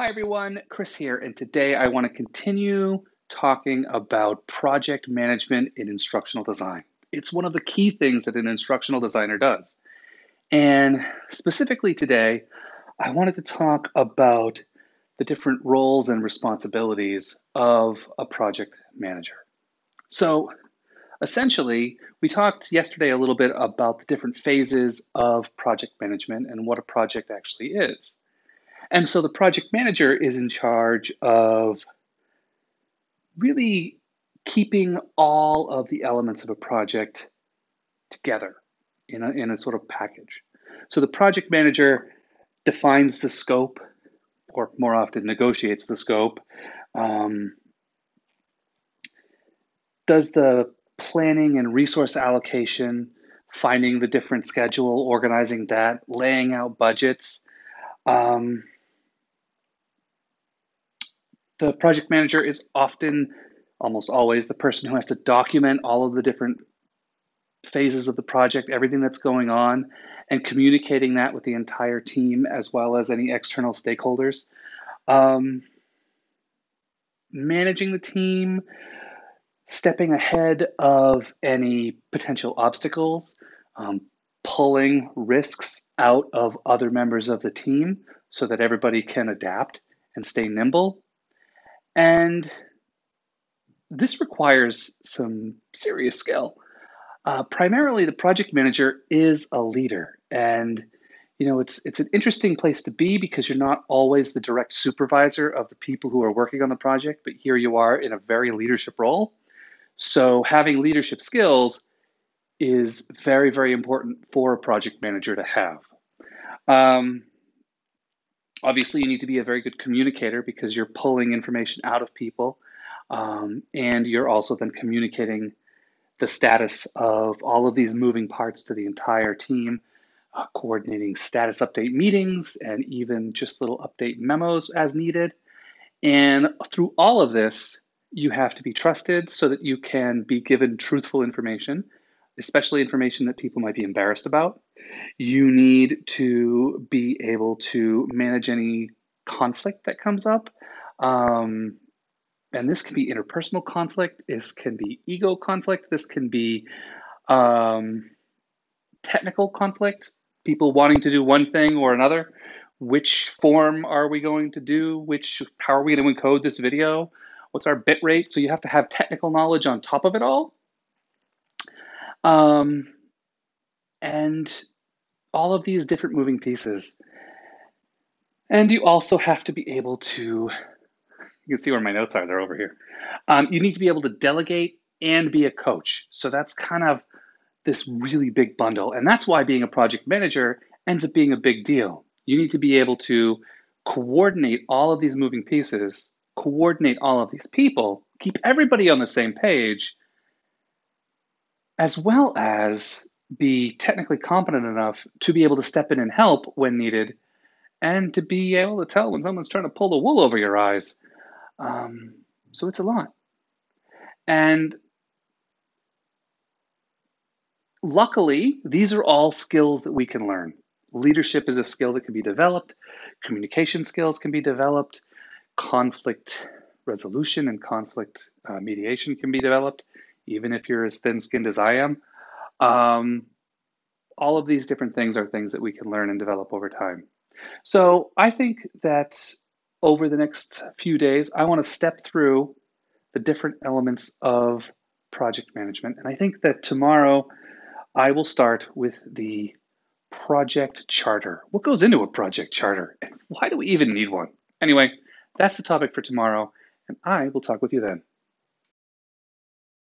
Hi everyone, Chris here, and today I want to continue talking about project management in instructional design. It's one of the key things that an instructional designer does. And specifically today, I wanted to talk about the different roles and responsibilities of a project manager. So essentially, we talked yesterday a little bit about the different phases of project management and what a project actually is. And so the project manager is in charge of really keeping all of the elements of a project together in a sort of package. So the project manager defines the scope, or more often negotiates the scope, does the planning and resource allocation, finding the different schedule, organizing that, laying out budgets. The project manager is often, almost always, the person who has to document all of the different phases of the project, everything that's going on, and communicating that with the entire team as well as any external stakeholders. Managing the team, stepping ahead of any potential obstacles, pulling risks out of other members of the team so that everybody can adapt and stay nimble. And this requires some serious skill. Primarily, the project manager is a leader, and it's an interesting place to be because you're not always the direct supervisor of the people who are working on the project, but here you are in a very leadership role. So having leadership skills is very, very important for a project manager to have. Obviously, you need to be a very good communicator because you're pulling information out of people, and you're also then communicating the status of all of these moving parts to the entire team, coordinating status update meetings and even just little update memos as needed. And through all of this, you have to be trusted so that you can be given truthful information, especially information that people might be embarrassed about. You need to be able to manage any conflict that comes up. And this can be interpersonal conflict. This can be ego conflict. This can be technical conflict, people wanting to do one thing or another. Which form are we going to do? How are we going to encode this video? What's our bit rate? So you have to have technical knowledge on top of it all. And all of these different moving pieces. And you also have to be able to, you can see where my notes are, they're over here. You need to be able to delegate and be a coach. So that's kind of this really big bundle. And that's why being a project manager ends up being a big deal. You need to be able to coordinate all of these moving pieces, coordinate all of these people, keep everybody on the same page, as well as be technically competent enough to be able to step in and help when needed, and to be able to tell when someone's trying to pull the wool over your eyes. So it's a lot. And luckily, these are all skills that we can learn. Leadership is a skill that can be developed. Communication skills can be developed. Conflict resolution and conflict mediation can be developed, even if you're as thin-skinned as I am. All of these different things are things that we can learn and develop over time. So I think that over the next few days, I want to step through the different elements of project management. And I think that tomorrow I will start with the project charter. What goes into a project charter? And why do we even need one? Anyway, that's the topic for tomorrow, and I will talk with you then.